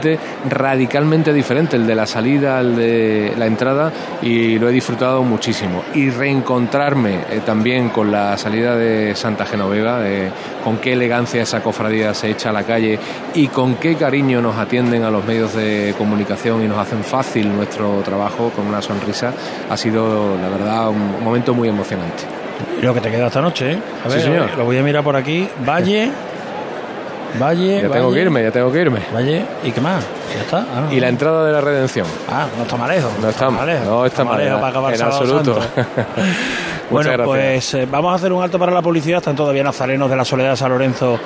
ambiente radicalmente diferente, el de la salida al de la entrada, y lo he disfrutado muchísimo. Y reencontrarme también con la salida de Santa Genovega, con qué elegancia esa cofradía se echa a la calle y con qué cariño nos atienden a los medios de comunicación y nos hacen fácil nuestro trabajo con una sonrisa, ha sido, la verdad, un momento muy emocionante. Y lo que te queda esta noche, ¿eh? A ver, sí, señor. Lo voy a mirar por aquí. Valle. Ya tengo que irme. Valle, ¿y qué más? Ya está. Ah, no. Y la entrada de la Redención. Ah, no está mal lejos. No está mal lejos para acabar en absoluto. Bueno, gracias. Pues vamos a hacer un alto para la publicidad. Están todavía nazarenos de la Soledad de San Lorenzo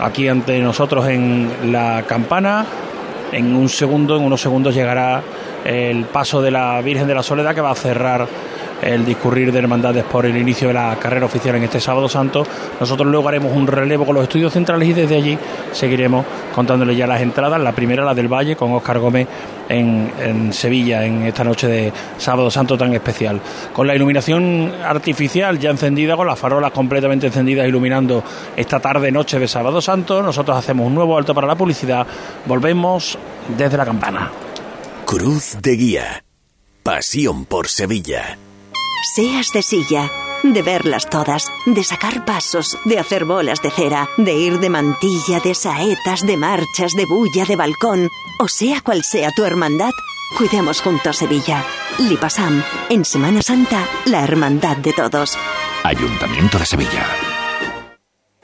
aquí ante nosotros en la campana. En unos segundos llegará el paso de la Virgen de la Soledad, que va a cerrar el discurrir de hermandades por el inicio de la carrera oficial en este Sábado Santo. Nosotros luego haremos un relevo con los estudios centrales y desde allí seguiremos contándoles ya las entradas. La primera, la del Valle, con Óscar Gómez en Sevilla, en esta noche de Sábado Santo tan especial, con la iluminación artificial ya encendida, con las farolas completamente encendidas iluminando esta tarde-noche de Sábado Santo. Nosotros hacemos un nuevo alto para la publicidad. Volvemos desde la campana. Cruz de Guía. Pasión por Sevilla. Seas de silla, de verlas todas, de sacar pasos, de hacer bolas de cera, de ir de mantilla, de saetas, de marchas, de bulla, de balcón, o sea cual sea tu hermandad, cuidemos juntos Sevilla. Lipasam, en Semana Santa, la hermandad de todos. Ayuntamiento de Sevilla.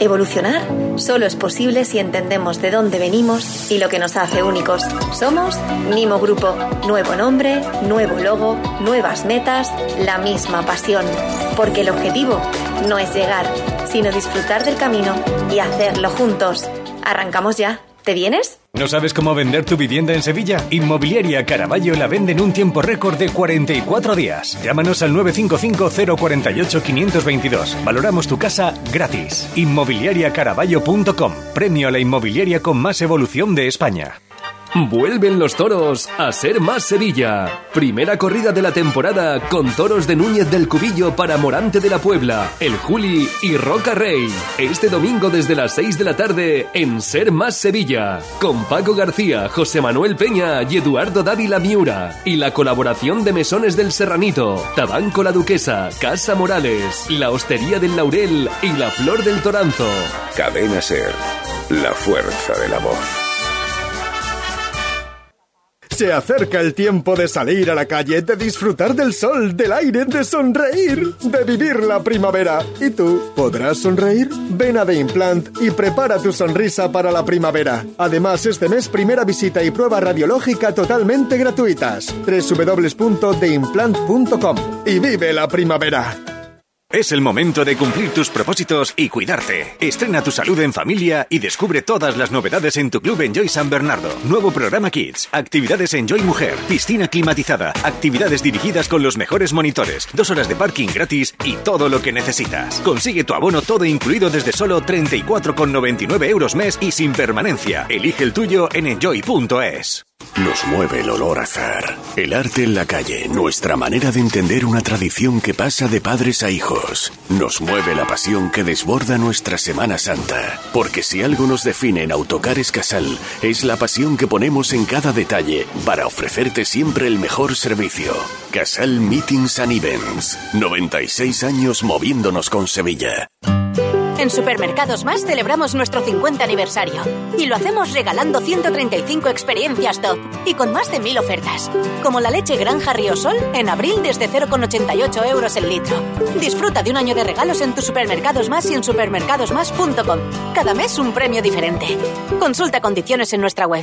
evolucionar solo es posible si entendemos de dónde venimos y lo que nos hace únicos. Somos Mimo Grupo. Nuevo nombre, nuevo logo, nuevas metas, la misma pasión. Porque el objetivo no es llegar, sino disfrutar del camino y hacerlo juntos. Arrancamos ya. ¿Te vienes? ¿No sabes cómo vender tu vivienda en Sevilla? Inmobiliaria Caraballo la vende en un tiempo récord de 44 días. Llámanos al 955-048-522. Valoramos tu casa gratis. Inmobiliariacaraballo.com. Premio a la inmobiliaria con más evolución de España. Vuelven los toros a Ser Más Sevilla. Primera corrida de la temporada con toros de Núñez del Cubillo para Morante de la Puebla, El Juli y Roca Rey. Este domingo desde las 6 de la tarde en Ser Más Sevilla. Con Paco García, José Manuel Peña y Eduardo Dávila Miura. Y la colaboración de Mesones del Serranito, Tabanco La Duquesa, Casa Morales, La Hostería del Laurel y La Flor del Toranzo. Cadena Ser, la fuerza de la voz. Se acerca el tiempo de salir a la calle, de disfrutar del sol, del aire, de sonreír, de vivir la primavera. ¿Y tú? ¿Podrás sonreír? Ven a The Implant y prepara tu sonrisa para la primavera. Además, este mes, primera visita y prueba radiológica totalmente gratuitas. www.theimplant.com. Y vive la primavera. Es el momento de cumplir tus propósitos y cuidarte. Estrena tu salud en familia y descubre todas las novedades en tu club Enjoy San Bernardo. Nuevo programa Kids, actividades Enjoy Mujer, piscina climatizada, actividades dirigidas con los mejores monitores, 2 horas de parking gratis y todo lo que necesitas. Consigue tu abono todo incluido desde solo 34,99 € mes y sin permanencia. Elige el tuyo en enjoy.es. Nos mueve el olor a azar, el arte en la calle, nuestra manera de entender una tradición que pasa de padres a hijos. Nos mueve la pasión que desborda nuestra Semana Santa, porque si algo nos define en Autocares Casal, es la pasión que ponemos en cada detalle para ofrecerte siempre el mejor servicio. Casal Meetings and Events, 96 años moviéndonos con Sevilla. En Supermercados Más celebramos nuestro 50 aniversario y lo hacemos regalando 135 experiencias top y con más de 1.000 ofertas. Como la leche Granja Riosol en abril desde 0,88 € el litro. Disfruta de un año de regalos en tu Supermercados Más y en supermercadosmás.com. Cada mes un premio diferente. Consulta condiciones en nuestra web.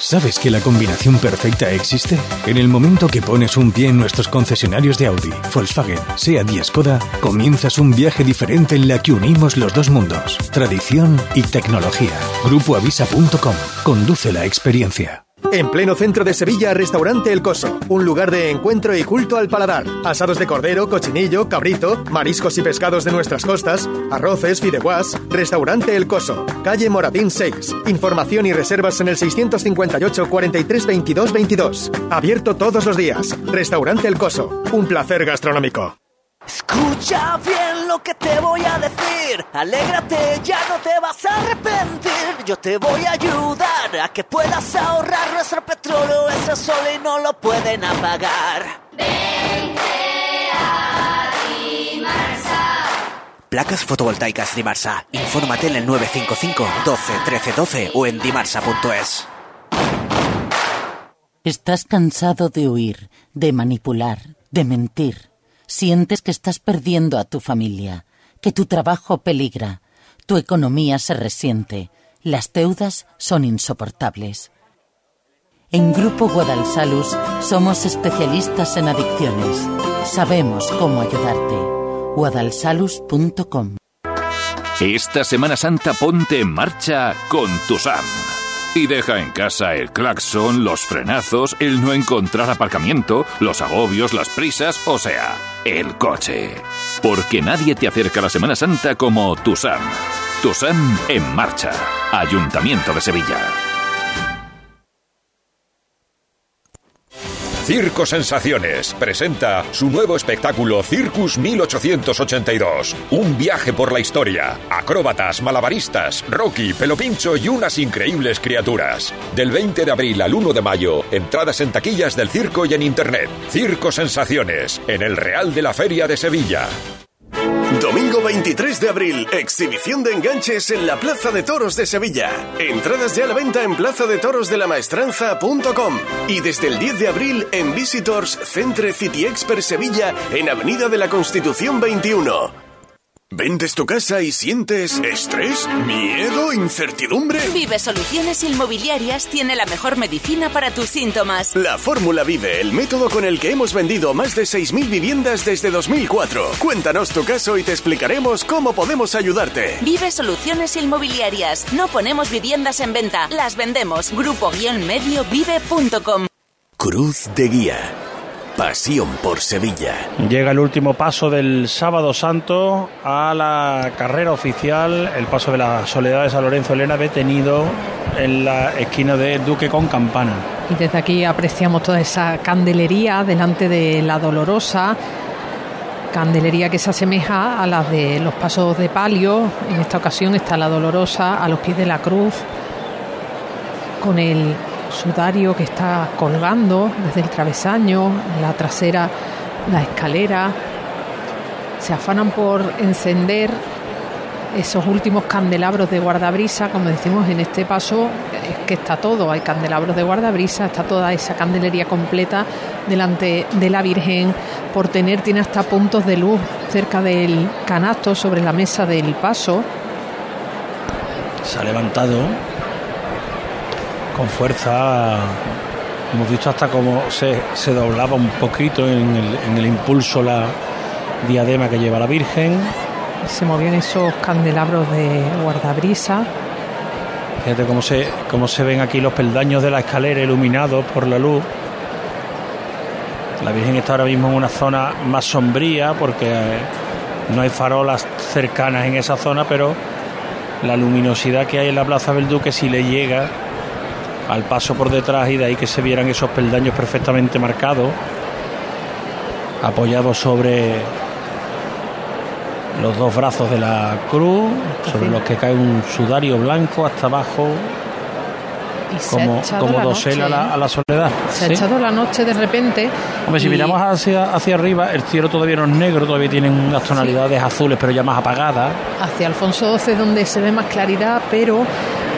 ¿Sabes que la combinación perfecta existe? En el momento que pones un pie en nuestros concesionarios de Audi, Volkswagen, SEAT y Skoda, comienzas un viaje diferente en la que unimos los dos mundos, tradición y tecnología. Grupoavisa.com. Conduce la experiencia. En pleno centro de Sevilla, Restaurante El Coso, un lugar de encuentro y culto al paladar. Asados de cordero, cochinillo, cabrito, mariscos y pescados de nuestras costas, arroces, fideuás. Restaurante El Coso, calle Moratín 6. Información y reservas en el 658 43 22 22. Abierto todos los días. Restaurante El Coso, un placer gastronómico. Escucha bien lo que te voy a decir. Alégrate, ya no te vas a arrepentir. Yo te voy a ayudar a que puedas ahorrar. Nuestro petróleo es el sol y no lo pueden apagar. Vente a Dimarsa. Placas fotovoltaicas Dimarsa. Infórmate en el 955 12 13 12 o en dimarsa.es. ¿Estás cansado de huir, de manipular, de mentir? Sientes que estás perdiendo a tu familia, que tu trabajo peligra, tu economía se resiente, las deudas son insoportables. En Grupo Guadalsalus somos especialistas en adicciones. Sabemos cómo ayudarte. Guadalsalus.com. Esta Semana Santa ponte en marcha con tu SAM. Y deja en casa el claxon, los frenazos, el no encontrar aparcamiento, los agobios, las prisas, o sea, el coche. Porque nadie te acerca a la Semana Santa como tu SAM. Tu SAM en marcha. Ayuntamiento de Sevilla. Circo Sensaciones presenta su nuevo espectáculo Circus 1882. Un viaje por la historia. Acróbatas, malabaristas, Rocky, Pelopincho y unas increíbles criaturas. Del 20 de abril al 1 de mayo, entradas en taquillas del circo y en internet. Circo Sensaciones, en el Real de la Feria de Sevilla. Domingo 23 de abril, exhibición de enganches en la Plaza de Toros de Sevilla. Entradas ya a la venta en plazadetorosdelamaestranza.com y desde el 10 de abril en Visitors Centre City Expert Sevilla en Avenida de la Constitución 21. ¿Vendes tu casa y sientes estrés, miedo, incertidumbre? Vive Soluciones Inmobiliarias tiene la mejor medicina para tus síntomas. La fórmula Vive, el método con el que hemos vendido más de 6.000 viviendas desde 2004. Cuéntanos tu caso y te explicaremos cómo podemos ayudarte. Vive Soluciones Inmobiliarias. No ponemos viviendas en venta, las vendemos. Grupo-mediovive.com. Cruz de Guía. Pasión por Sevilla. Llega el último paso del Sábado Santo a la carrera oficial, el paso de la Soledad de San Lorenzo, Elena, detenido en la esquina de Duque con Campana. Y desde aquí apreciamos toda esa candelería delante de la Dolorosa, candelería que se asemeja a las de los pasos de palio. En esta ocasión está la Dolorosa a los pies de la cruz, con el sudario que está colgando desde el travesaño, en la trasera, la escalera. Se afanan por encender esos últimos candelabros de guardabrisa, como decimos en este paso, es que está todo, hay candelabros de guardabrisa, está toda esa candelería completa delante de la Virgen. Por tener, tiene hasta puntos de luz cerca del canasto, sobre la mesa del paso. Se ha levantado con fuerza, hemos visto hasta cómo se doblaba un poquito en el impulso la diadema que lleva la Virgen. Se movían esos candelabros de guardabrisa. Fíjate cómo se ven aquí los peldaños de la escalera iluminados por la luz. La Virgen está ahora mismo en una zona más sombría porque no hay farolas cercanas en esa zona, pero la luminosidad que hay en la Plaza del Duque, si le llega al paso por detrás, y de ahí que se vieran esos peldaños perfectamente marcados, apoyados sobre los dos brazos de la cruz, sobre los que cae un sudario blanco hasta abajo, como dosel a la soledad. Se ha echado la noche de repente. Hombre, si miramos hacia arriba, el cielo todavía no es negro, todavía tienen las tonalidades azules, pero ya más apagadas. Hacia Alfonso XII, donde se ve más claridad, pero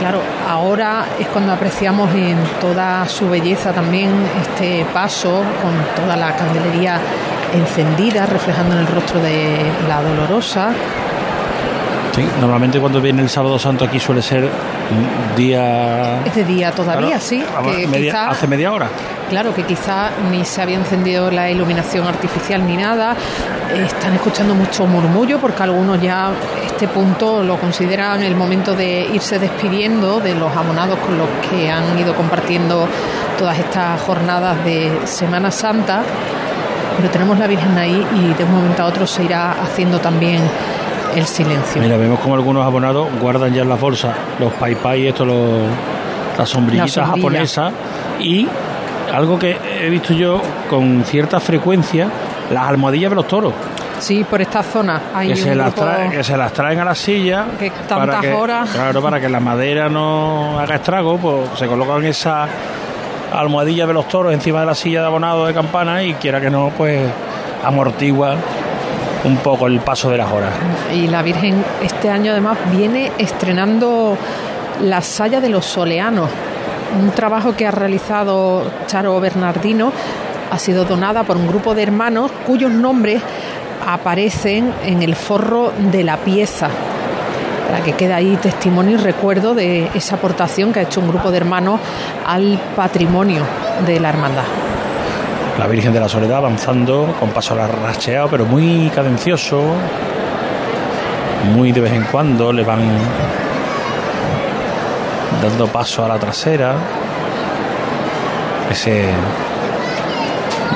claro, ahora es cuando apreciamos en toda su belleza también este paso, con toda la candelería encendida, reflejando en el rostro de la Dolorosa. Sí, normalmente cuando viene el Sábado Santo aquí suele ser día... Es de día todavía, claro, sí. Que quizá, hace media hora. Claro, que quizá ni se había encendido la iluminación artificial ni nada. Están escuchando mucho murmullo porque algunos ya este punto lo consideran el momento de irse despidiendo de los abonados con los que han ido compartiendo todas estas jornadas de Semana Santa. Pero tenemos la Virgen ahí y de un momento a otro se irá haciendo también el silencio. Mira, vemos como algunos abonados guardan ya en las bolsas los paipai, las sombrillitas japonesas, y algo que he visto yo con cierta frecuencia, las almohadillas de los toros. Sí, por esta zona hay que se las traen a las sillas, que tantas horas. Claro, para que la madera no haga estrago, pues se colocan esas almohadillas de los toros encima de la silla de abonado de campana, y quiera que no, pues amortigua un poco el paso de las horas. Y la Virgen este año además viene estrenando la saya de los soleanos, un trabajo que ha realizado Charo Bernardino. Ha sido donada por un grupo de hermanos cuyos nombres aparecen en el forro de la pieza, para que quede ahí testimonio y recuerdo de esa aportación que ha hecho un grupo de hermanos al patrimonio de la hermandad. La Virgen de la Soledad avanzando con paso arracheado, pero muy cadencioso, muy de vez en cuando le van dando paso a la trasera, ese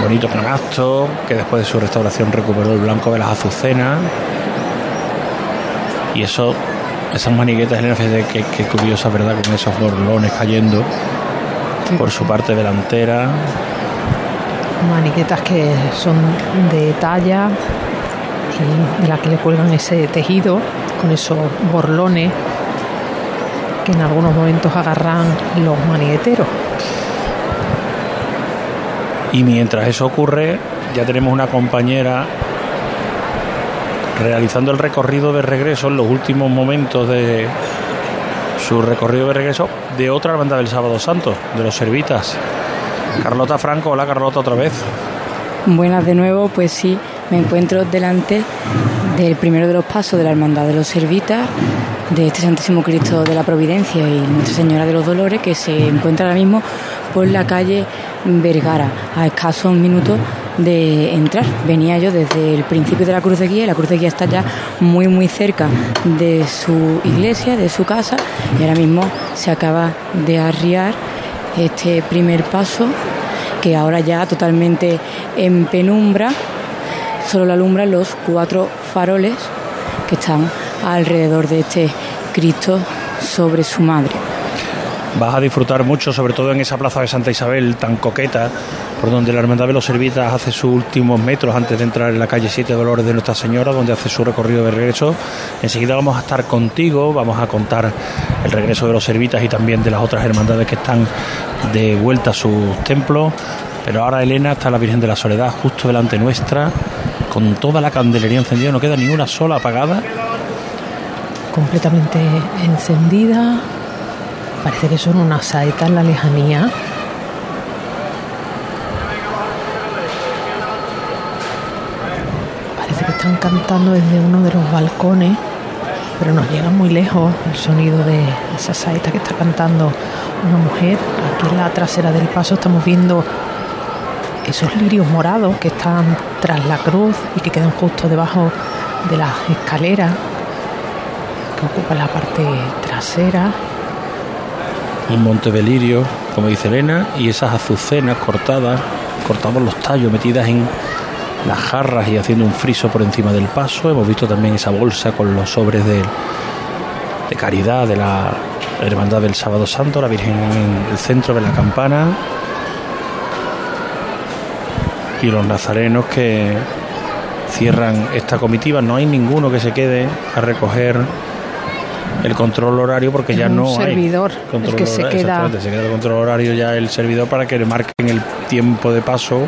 bonito canasto que después de su restauración recuperó el blanco de las azucenas, y esas maniguetas que curiosas, ¿verdad?, con esos borlones cayendo por su parte delantera. Maniquetas que son de talla, de las que le cuelgan ese tejido con esos borlones que en algunos momentos agarran los manigueteros. Y mientras eso ocurre, ya tenemos una compañera realizando el recorrido de regreso en los últimos momentos de su recorrido de regreso de otra hermandad del Sábado Santo, de los Servitas. Carlota Franco, hola Carlota, otra vez. Buenas de nuevo, pues sí, me encuentro delante del primero de los pasos de la Hermandad de los Servitas, de este Santísimo Cristo de la Providencia y Nuestra Señora de los Dolores, que se encuentra ahora mismo por la calle Vergara, a escasos minutos de entrar. Venía yo desde el principio de la Cruz de Guía, y la Cruz de Guía está ya muy muy cerca de su iglesia, de su casa, y ahora mismo se acaba de arriar este primer paso, que ahora ya totalmente en penumbra, solo lo alumbran los 4 faroles que están alrededor de este Cristo sobre su madre. Vas a disfrutar mucho, sobre todo en esa plaza de Santa Isabel tan coqueta, por donde la Hermandad de los Servitas hace sus últimos metros antes de entrar en la calle 7 Dolores de Nuestra Señora, donde hace su recorrido de regreso. Enseguida vamos a estar contigo, vamos a contar el regreso de los Servitas y también de las otras hermandades que están de vuelta a sus templos. Pero ahora, Elena, está la Virgen de la Soledad justo delante nuestra, con toda la candelería encendida, no queda ni una sola apagada. Completamente encendida, parece que son una saeta en la lejanía. Parece que están cantando desde uno de los balcones, pero nos llega muy lejos el sonido de esa saeta que está cantando una mujer. Aquí en la trasera del paso estamos viendo esos lirios morados que están tras la cruz y que quedan justo debajo de las escaleras que ocupan la parte trasera. Un monte de lirio, como dice Elena, y esas azucenas cortadas los tallos, metidas en las jarras y haciendo un friso por encima del paso. Hemos visto también esa bolsa con los sobres de caridad de la Hermandad del Sábado Santo, la Virgen en el centro de la campana y los nazarenos que cierran esta comitiva. No hay ninguno que se quede a recoger el control horario porque ya no servidor, hay control el que horario, se queda el control horario ya el servidor para que le marquen el tiempo de paso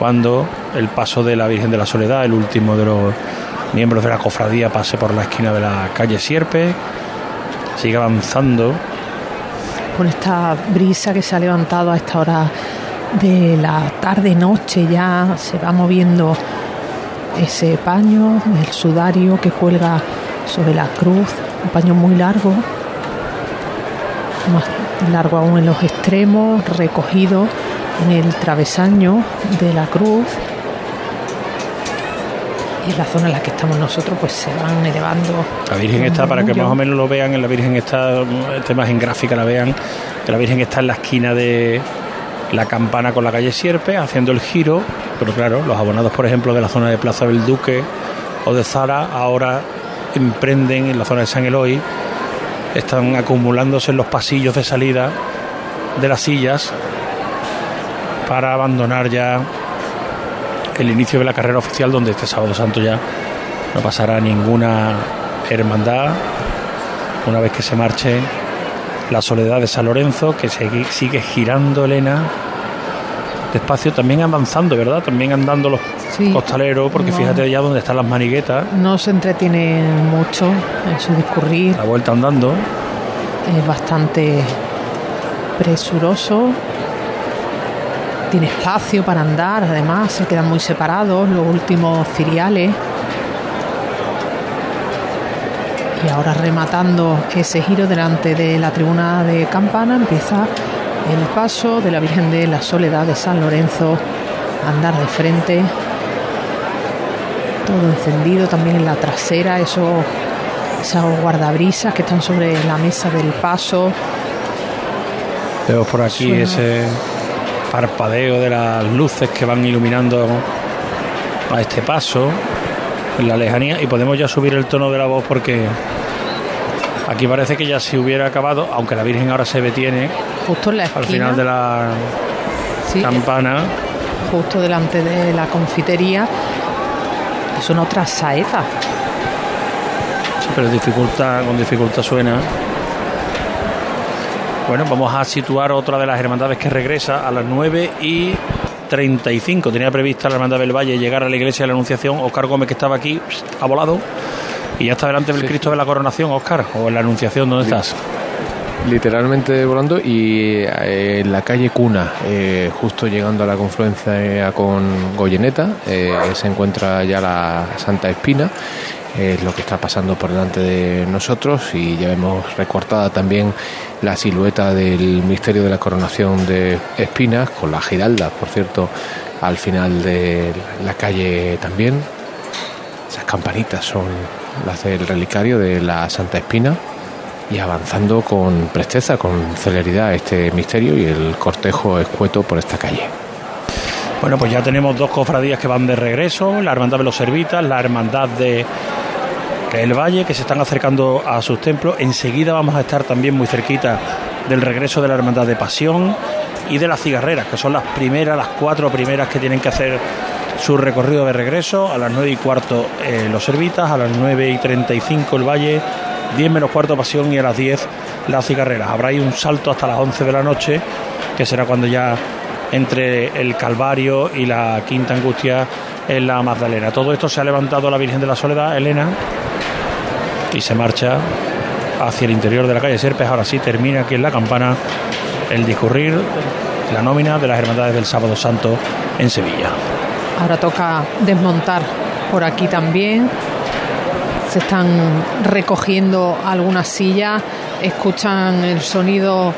cuando el paso de la Virgen de la Soledad, el último de los miembros de la cofradía, pase por la esquina de la calle Sierpe. Sigue avanzando con esta brisa que se ha levantado a esta hora de la tarde-noche. Ya se va moviendo ese paño, el sudario que cuelga sobre la cruz, un paño muy largo, más largo aún en los extremos, recogido en el travesaño de la cruz. Y en la zona en la que estamos nosotros pues se van elevando. La Virgen está, para que más o menos lo vean, la Virgen está, esta imagen gráfica la vean, que la Virgen está en la esquina de la campana con la calle Sierpe, haciendo el giro. Pero claro, los abonados, por ejemplo, de la zona de Plaza del Duque o de Zara, ahora emprenden en la zona de San Eloy, están acumulándose en los pasillos de salida de las sillas para abandonar ya el inicio de la carrera oficial, donde este Sábado Santo ya no pasará ninguna hermandad una vez que se marche la Soledad de San Lorenzo, que sigue girando, Elena, despacio, también avanzando, ¿verdad? También andando los costaleros, porque no, fíjate ya dónde están las maniguetas. No se entretienen mucho en su discurrir. La vuelta andando. Es bastante presuroso. Tiene espacio para andar, además se quedan muy separados los últimos ciriales. Y ahora, rematando ese giro delante de la tribuna de campana, empieza el paso de la Virgen de la Soledad de San Lorenzo, andar de frente, todo encendido también en la trasera, esos guardabrisas que están sobre la mesa del paso. Vemos por aquí ese parpadeo de las luces que van iluminando a este paso en la lejanía, y podemos ya subir el tono de la voz porque aquí parece que ya se hubiera acabado, aunque la Virgen ahora se detiene justo en la esquina, al final de la campana, justo delante de la confitería. Son otras saetas. Sí, pero con dificultad suena. Bueno, vamos a situar otra de las hermandades que regresa a las 9:35. Tenía prevista la Hermandad del Valle llegar a la Iglesia de la Anunciación. Óscar Gómez, que estaba aquí, ha volado y ya está delante del Cristo de la Coronación, Óscar, o en la Anunciación, ¿dónde estás? Literalmente volando, y en la calle Cuna, justo llegando a la confluencia con Goyeneta, se encuentra ya la Santa Espina, es lo que está pasando por delante de nosotros, y ya vemos recortada también la silueta del misterio de la Coronación de Espinas, con la Giralda, por cierto, al final de la calle también. Esas campanitas son las del relicario de la Santa Espina. Y avanzando con presteza, con celeridad, este misterio y el cortejo escueto por esta calle. Bueno, pues ya tenemos dos cofradías que van de regreso, la Hermandad de los Servitas, la Hermandad de El Valle, que se están acercando a sus templos. Enseguida vamos a estar también muy cerquita del regreso de la Hermandad de Pasión y de las Cigarreras, que son las cuatro primeras que tienen que hacer su recorrido de regreso. A las 9:15 los Servitas, a las 9:35 El Valle, 10:45 Pasión, y a las 10 las Cigarreras. Habrá ahí un salto hasta las 11 de la noche, que será cuando ya entre el Calvario y la Quinta Angustia en la Magdalena. Todo esto se ha levantado la Virgen de la Soledad, Elena, y se marcha hacia el interior de la calle Sierpes. Ahora sí termina aquí en la campana el discurrir, la nómina de las hermandades del Sábado Santo en Sevilla. Ahora toca desmontar por aquí también. Se están recogiendo algunas sillas, escuchan el sonido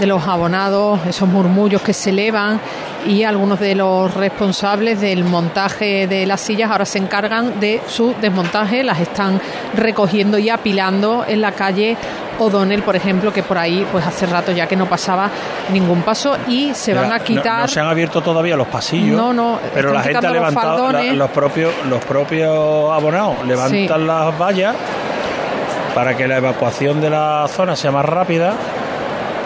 de los abonados, esos murmullos que se elevan, y algunos de los responsables del montaje de las sillas ahora se encargan de su desmontaje. Las están recogiendo y apilando en la calle O'Donnell, por ejemplo, que por ahí pues hace rato ya que no pasaba ningún paso, y se van a quitar. No se han abierto todavía los pasillos. No, pero la gente ha levantado los propios abonados, levantan las vallas para que la evacuación de la zona sea más rápida.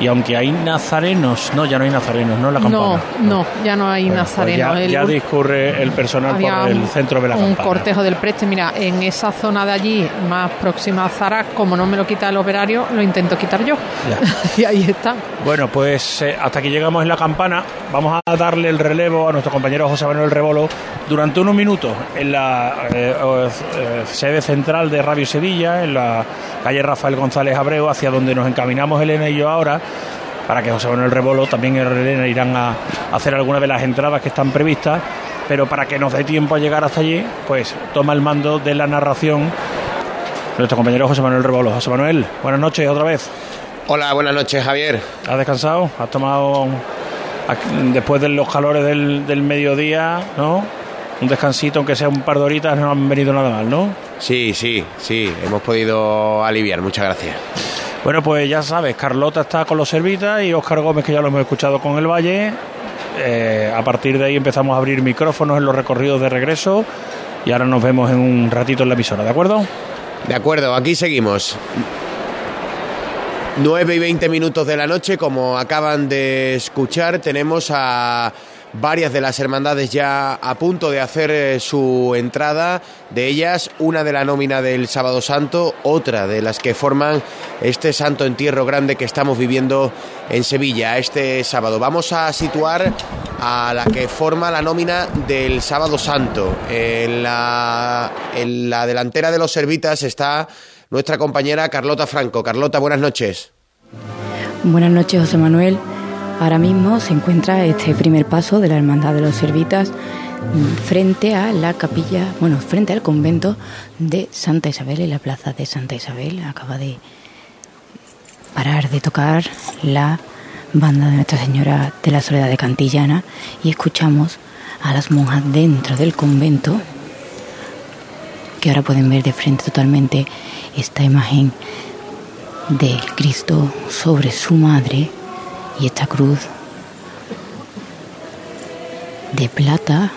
Y aunque hay nazarenos, no, ya no hay nazarenos, ¿no? La campana. No, ya no hay nazarenos. Pues ya discurre el personal por el centro de la campana. Un cortejo del preste, mira, en esa zona de allí, más próxima a Zara, como no me lo quita el operario, lo intento quitar yo. Y ahí está. Bueno, pues hasta que llegamos en la campana, vamos a darle el relevo a nuestro compañero José Manuel Rebolo durante unos minutos en la sede central de Radio Sevilla, en la calle Rafael González Abreu, hacia donde nos encaminamos Elena y yo ahora, para que José Manuel Rebolo, también Elena, irán a hacer alguna de las entradas que están previstas, pero para que nos dé tiempo a llegar hasta allí, pues toma el mando de la narración nuestro compañero José Manuel Rebolo. José Manuel, buenas noches otra vez. Hola, buenas noches, Javier. ¿Has descansado? ¿Has tomado, después de los calores del mediodía, ¿no?, un descansito, aunque sea un par de horitas? No han venido nada mal, ¿no? Sí, hemos podido aliviar, muchas gracias. Bueno, pues ya sabes, Carlota está con los Servitas y Óscar Gómez, que ya lo hemos escuchado con el Valle. A partir de ahí empezamos a abrir micrófonos en los recorridos de regreso y ahora nos vemos en un ratito en la emisora, ¿de acuerdo? De acuerdo, aquí seguimos. 9:20 de la noche, como acaban de escuchar, tenemos a varias de las hermandades ya a punto de hacer su entrada, de ellas una de la nómina del Sábado Santo, otra de las que forman este santo entierro grande que estamos viviendo en Sevilla este sábado. Vamos a situar a la que forma la nómina del Sábado Santo. En la delantera de los Servitas está nuestra compañera Carlota Franco. Carlota, buenas noches. Buenas noches, José Manuel. Ahora mismo se encuentra este primer paso de la Hermandad de los Servitas frente a la capilla, bueno, frente al convento de Santa Isabel, en la plaza de Santa Isabel. Acaba de parar de tocar la banda de Nuestra Señora de la Soledad de Cantillana y escuchamos a las monjas dentro del convento, que ahora pueden ver de frente totalmente esta imagen del Cristo sobre su madre y esta cruz de plata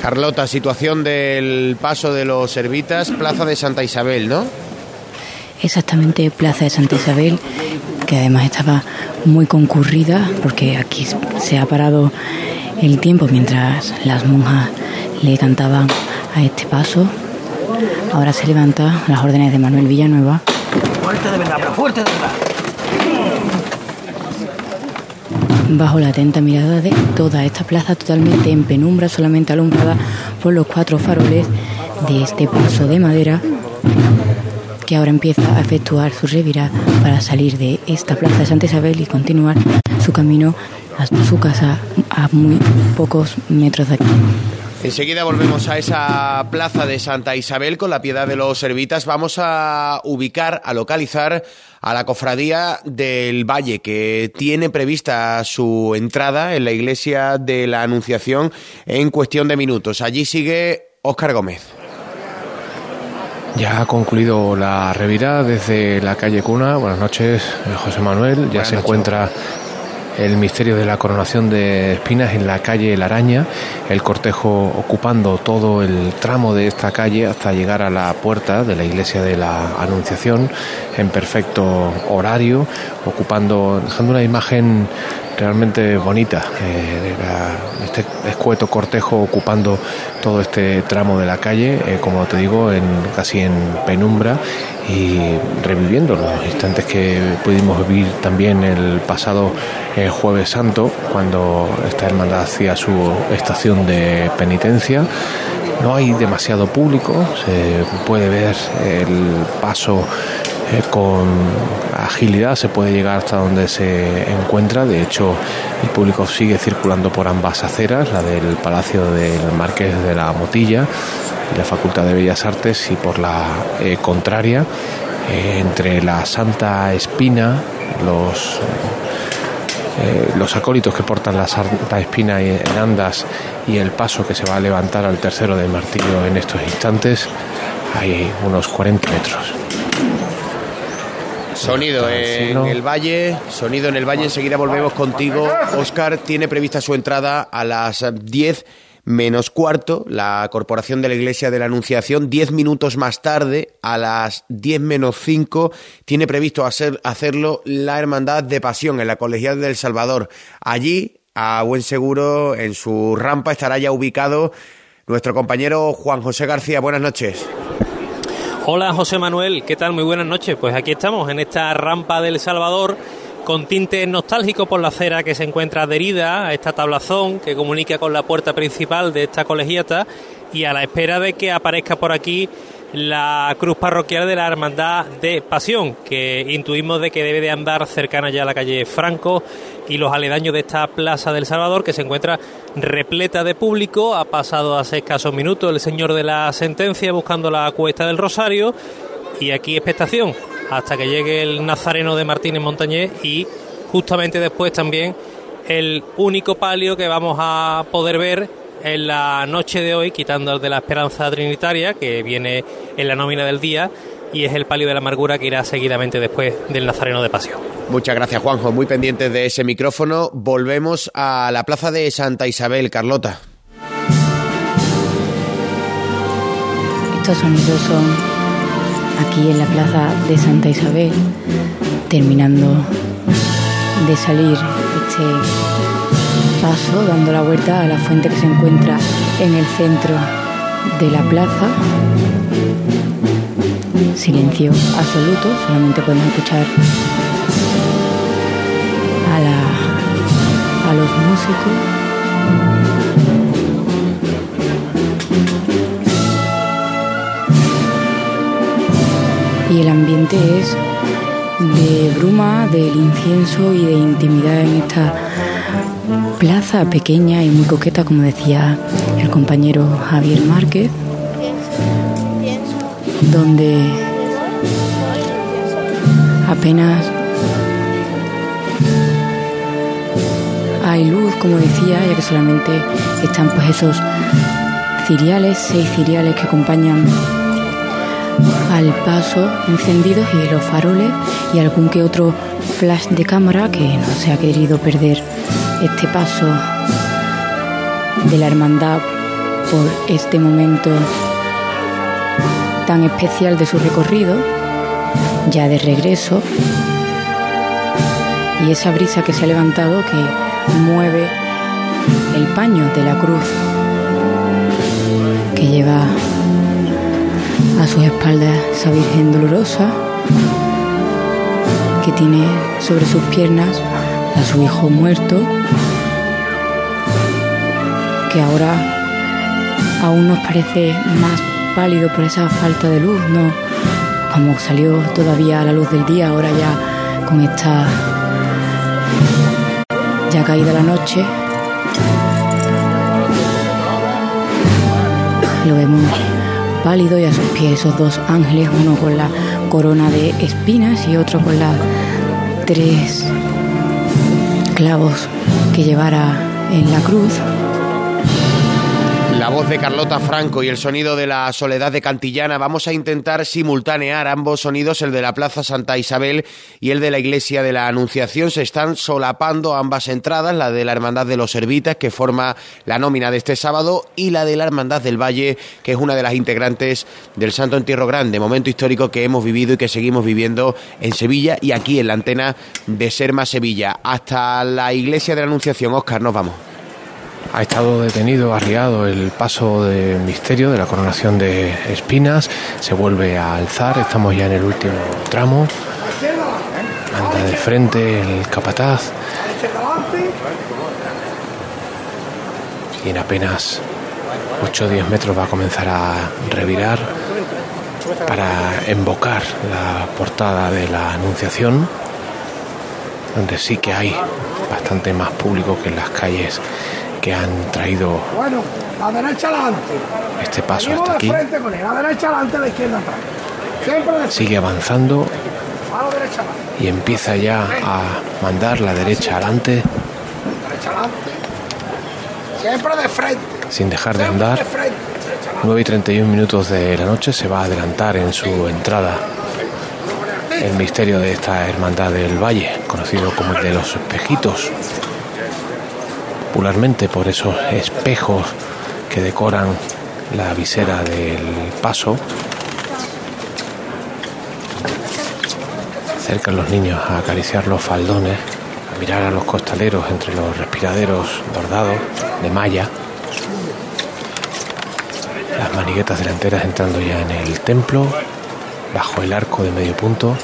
Carlota, situación del paso de los Servitas, plaza de Santa Isabel, ¿no? Exactamente, plaza de Santa Isabel, que además estaba muy concurrida porque aquí se ha parado el tiempo mientras las monjas le cantaban a este paso Ahora se levanta las órdenes de Manuel Villanueva. Fuerte de verdad, pero fuerte de verdad. Bajo la atenta mirada de toda esta plaza totalmente en penumbra, solamente alumbrada por los cuatro faroles de este paso de madera, que ahora empieza a efectuar su revirada para salir de esta plaza de Santa Isabel y continuar su camino hasta su casa a muy pocos metros de aquí. Enseguida volvemos a esa plaza de Santa Isabel con la Piedad de los Servitas. Vamos a ubicar, a localizar a la Cofradía del Valle, que tiene prevista su entrada en la Iglesia de la Anunciación en cuestión de minutos. Allí sigue Óscar Gómez. Ya ha concluido la revirada desde la calle Cuna. Buenas noches, José Manuel. Ya buenas se noches. Encuentra el misterio de la coronación de Espinas en la calle La Araña. El cortejo ocupando todo el tramo de esta calle hasta llegar a la puerta de la Iglesia de la Anunciación en perfecto horario, ocupando, dejando una imagen realmente bonita, este escueto cortejo ocupando todo este tramo de la calle, como te digo, casi en penumbra, y reviviendo los instantes que pudimos vivir también el pasado Jueves Santo, cuando esta hermandad hacía su estación de penitencia. No hay demasiado público, se puede ver el paso con agilidad, se puede llegar hasta donde se encuentra. De hecho, el público sigue circulando por ambas aceras, la del Palacio del Marqués de la Motilla, la Facultad de Bellas Artes, y por la contraria, entre la Santa Espina, los acólitos que portan la Santa Espina en andas y el paso que se va a levantar al tercero del martillo en estos instantes, hay unos 40 metros. Sonido en el Valle, sonido en el Valle. Enseguida volvemos contigo, Óscar. Tiene prevista su entrada a las 10:15, la Corporación de la Iglesia de la Anunciación. 10 minutos más tarde, a las 10:05, tiene previsto hacerlo la Hermandad de Pasión en la Colegial del Salvador. Allí, a buen seguro, en su rampa estará ya ubicado nuestro compañero Juan José García. Buenas noches. Hola José Manuel, ¿qué tal? Muy buenas noches. Pues aquí estamos en esta rampa del Salvador, con tintes nostálgicos por la acera que se encuentra adherida a esta tablazón que comunica con la puerta principal de esta colegiata, y a la espera de que aparezca por aquí la cruz parroquial de la Hermandad de Pasión, que intuimos de que debe de andar cercana ya a la calle Franco y los aledaños de esta plaza del Salvador, que se encuentra repleta de público. Ha pasado hace escasos minutos el señor de la sentencia buscando la cuesta del Rosario, y aquí expectación hasta que llegue el nazareno de Martínez Montañés, y justamente después también el único palio que vamos a poder ver en la noche de hoy, quitando el de la Esperanza Trinitaria, que viene en la nómina del día, y es el palio de la Amargura, que irá seguidamente después del nazareno de Pasión. Muchas gracias, Juanjo. Muy pendientes de ese micrófono. Volvemos a la plaza de Santa Isabel, Carlota. Estos sonidos son aquí en la plaza de Santa Isabel, terminando de salir este paso, dando la vuelta a la fuente que se encuentra en el centro de la plaza. Silencio absoluto, solamente podemos escuchar a los músicos, y el ambiente es de bruma, del incienso y de intimidad en esta plaza pequeña y muy coqueta, como decía el compañero Javier Márquez, donde apenas hay luz, como decía, ya que solamente están pues esos ciriales, 6 ciriales que acompañan al paso, encendidos, y los faroles, y algún que otro flash de cámara que no se ha querido perder este paso de la hermandad por este momento tan especial de su recorrido. Ya de regreso, y esa brisa que se ha levantado que mueve el paño de la cruz que lleva a sus espaldas esa Virgen dolorosa, que tiene sobre sus piernas a su hijo muerto, que ahora aún nos parece más pálido por esa falta de luz, ¿no? Como salió todavía a la luz del día, ahora ya con esta ya caída la noche, lo vemos pálido, y a sus pies esos dos ángeles, uno con la corona de espinas y otro con las tres clavos que llevara en la cruz. La voz de Carlota Franco y el sonido de la Soledad de Cantillana. Vamos a intentar simultanear ambos sonidos, el de la Plaza Santa Isabel y el de la Iglesia de la Anunciación. Se están solapando ambas entradas, la de la Hermandad de los Servitas, que forma la nómina de este sábado, y la de la Hermandad del Valle, que es una de las integrantes del Santo Entierro Grande, momento histórico que hemos vivido y que seguimos viviendo en Sevilla y aquí en la antena de Ser Más Sevilla. Hasta la Iglesia de la Anunciación, Óscar, nos vamos. Ha estado detenido, arriado el paso de misterio de la coronación de espinas. Se vuelve a alzar, estamos ya en el último tramo. Anda de frente el capataz. Y en apenas 8 o 10 metros va a comenzar a revirar para embocar la portada de la Anunciación, donde sí que hay bastante más público que en las calles que han traído este paso hasta aquí. Sigue avanzando y empieza ya a mandar la derecha adelante, sin dejar de andar. 9 y 31 minutos de la noche, se va a adelantar en su entrada el misterio de esta Hermandad del Valle, conocido como el de los espejitos, popularmente por esos espejos que decoran la visera del paso. Acercan los niños a acariciar los faldones, a mirar a los costaleros entre los respiraderos bordados de malla. Las maniguetas delanteras entrando ya en el templo, bajo el arco de medio punto.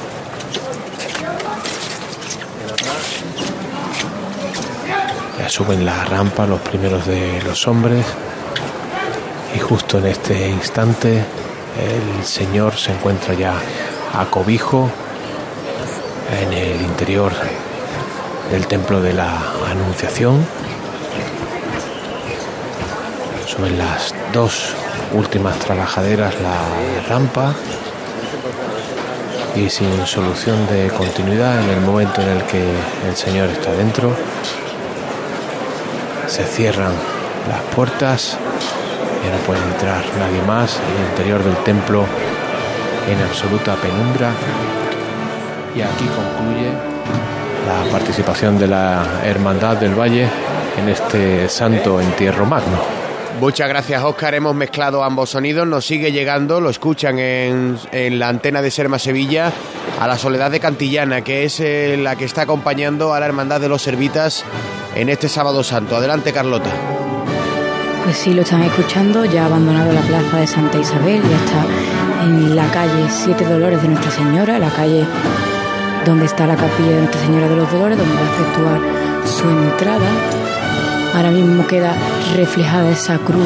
Suben la rampa los primeros de los hombres, y justo en este instante el Señor se encuentra ya a cobijo en el interior del templo de la Anunciación. Suben las dos últimas trabajaderas la rampa, y sin solución de continuidad, en el momento en el que el Señor está dentro, se cierran las puertas, ya no puede entrar nadie más. El interior del templo en absoluta penumbra. Y aquí concluye la participación de la Hermandad del Valle en este Santo Entierro Magno. Muchas gracias, Óscar. Hemos mezclado ambos sonidos. Nos sigue llegando, lo escuchan en la antena de Ser Más Sevilla, a la Soledad de Cantillana, que es la que está acompañando a la Hermandad de los Servitas en este Sábado Santo. Adelante, Carlota. Pues sí, lo están escuchando. Ya ha abandonado la plaza de Santa Isabel, ya está en la calle 7 Dolores de Nuestra Señora, la calle donde está la capilla de Nuestra Señora de los Dolores, donde va a efectuar su entrada. Ahora mismo queda reflejada esa cruz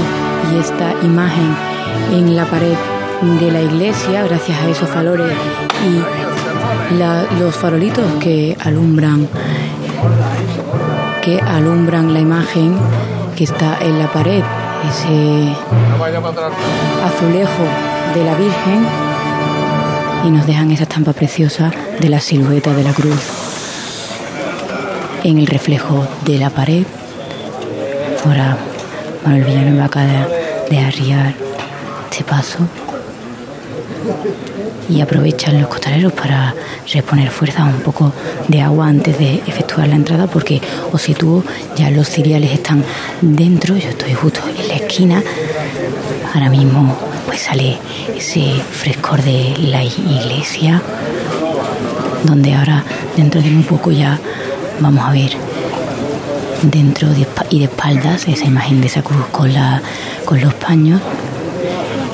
y esta imagen en la pared de la iglesia, gracias a esos valores y los farolitos que alumbran la imagen que está en la pared, ese azulejo de la Virgen, y nos dejan esa estampa preciosa de la silueta de la cruz en el reflejo de la pared. Ahora Manuel Villanueva acaba de arriar este paso y aprovechan los costaleros para reponer fuerza, un poco de agua antes de efectuar la entrada, porque os sitúo, ya los ciriales están dentro, yo estoy justo en la esquina. Ahora mismo pues sale ese frescor de la iglesia, donde ahora dentro de un poco ya vamos a ver dentro y de espaldas esa imagen de esa cruz con los paños,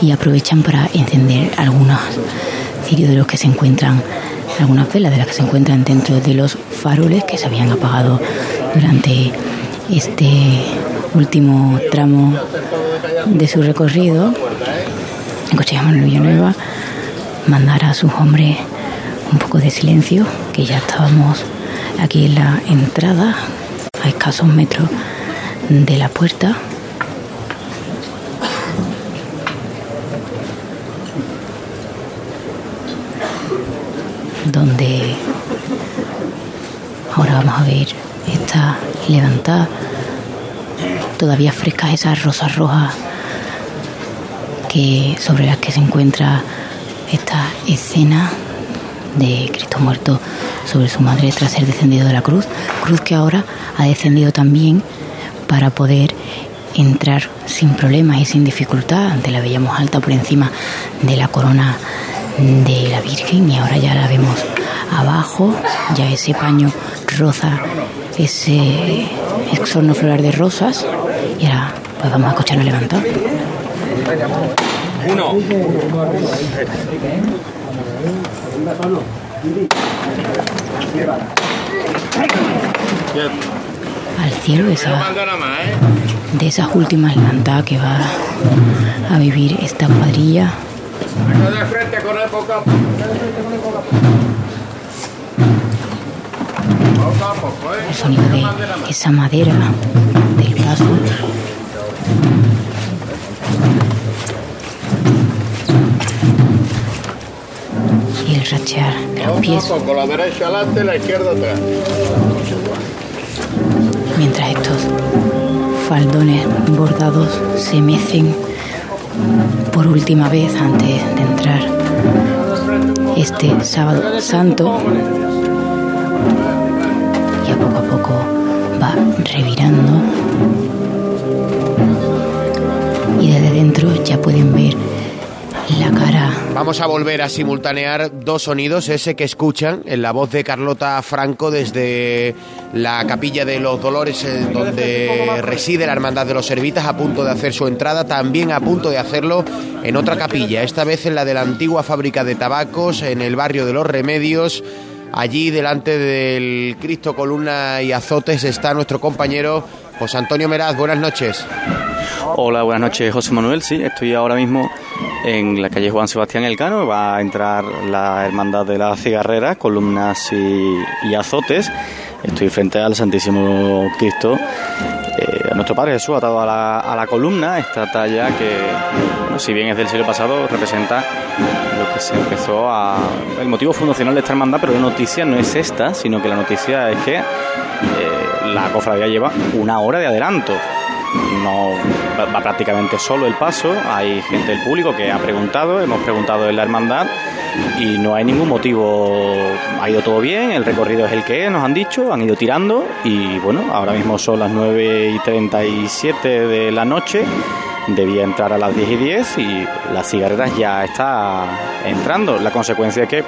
y aprovechan para encender algunos cirios de los que se encuentran, algunas velas de las que se encuentran dentro de los faroles que se habían apagado durante este último tramo de su recorrido. El coche de Manuel Villanueva mandara a sus hombres un poco de silencio, que ya estábamos aquí en la entrada, a escasos metros de la puerta. Donde ahora vamos a ver esta levantada, todavía frescas esas rosas rojas que sobre las que se encuentra esta escena de Cristo muerto sobre su madre tras ser descendido de la cruz que ahora ha descendido también para poder entrar sin problemas y sin dificultad. Antes la veíamos alta por encima de la corona de la Virgen y ahora ya la vemos abajo, ya ese paño rosa, ese exorno floral de rosas, y ahora pues vamos a escuchar la levantada. Uno. Al cielo de esas últimas levantadas que va a vivir esta cuadrilla. De frente con el poco a poco. El sonido de esa madera del paso. Y el rachear de los pies. Con la derecha adelante y la izquierda atrás. Mientras estos faldones bordados se mecen por última vez antes de entrar este sábado santo, y a poco va revirando, y desde dentro ya pueden ver la cara. Vamos a volver a simultanear dos sonidos, ese que escuchan en la voz de Carlota Franco desde la capilla de los Dolores, donde reside la Hermandad de los Servitas, a punto de hacer su entrada, también a punto de hacerlo en otra capilla, esta vez en la de la antigua fábrica de tabacos, en el barrio de Los Remedios. Allí delante del Cristo Columna y Azotes está nuestro compañero José Antonio Meraz. Buenas noches. Hola, buenas noches, José Manuel. Sí, estoy ahora mismo en la calle Juan Sebastián Elcano. Va a entrar la Hermandad de la Cigarrera, Columnas y Azotes. Estoy frente al Santísimo Cristo, a nuestro Padre Jesús atado a la columna, esta talla que, bueno, si bien es del siglo pasado, representa lo que se empezó a... El motivo fundacional de esta hermandad, pero la noticia no es esta, sino que la noticia es que la cofradía lleva una hora de adelanto. No va prácticamente solo el paso, hay gente del público que ha preguntado, hemos preguntado en la hermandad y no hay ningún motivo, ha ido todo bien, el recorrido es el que es, nos han dicho, han ido tirando y bueno, ahora mismo son las 9:37 de la noche, debía entrar a las 10:10 y las cigarreras ya está entrando. La consecuencia es que,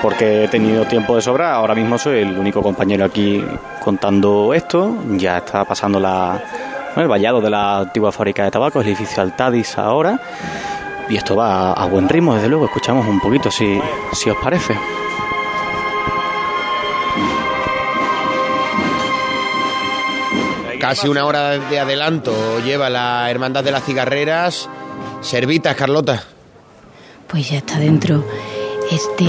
porque he tenido tiempo de sobra, ahora mismo soy el único compañero aquí contando esto. Ya está pasando el vallado de la antigua fábrica de tabacos, el edificio Altadis ahora, y esto va a buen ritmo, desde luego. Escuchamos un poquito si os parece. Casi una hora de adelanto lleva la Hermandad de las Cigarreras. Servitas, Carlota. Pues ya está dentro este